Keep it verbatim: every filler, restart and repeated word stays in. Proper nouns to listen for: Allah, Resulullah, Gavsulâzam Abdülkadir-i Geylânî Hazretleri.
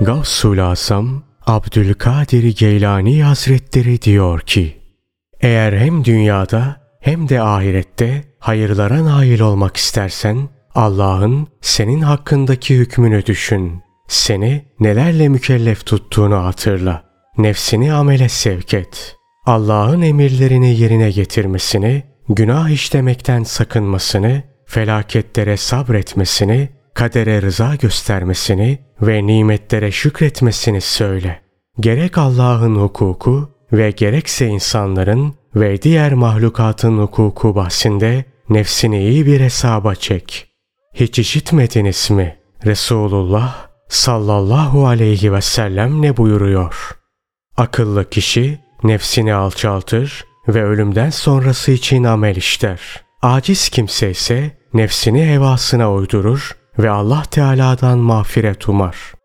Gavsulâzam Abdülkadir-i Geylânî Hazretleri diyor ki, eğer hem dünyada hem de ahirette hayırlara nail olmak istersen, Allah'ın senin hakkındaki hükmünü düşün. Seni nelerle mükellef tuttuğunu hatırla. Nefsini amele sevk et. Allah'ın emirlerini yerine getirmesini, günah işlemekten sakınmasını, felaketlere sabretmesini, kadere rıza göstermesini ve nimetlere şükretmesini söyle. Gerek Allah'ın hukuku ve gerekse insanların ve diğer mahlukatın hukuku bahsinde nefsini iyi bir hesaba çek. Hiç işitmediniz mi? Resulullah sallallahu aleyhi ve sellem ne buyuruyor? Akıllı kişi nefsini alçaltır ve ölümden sonrası için amel işler. Aciz kimse ise nefsini hevasına uydurur ve Allah Teala'dan mağfiret umar.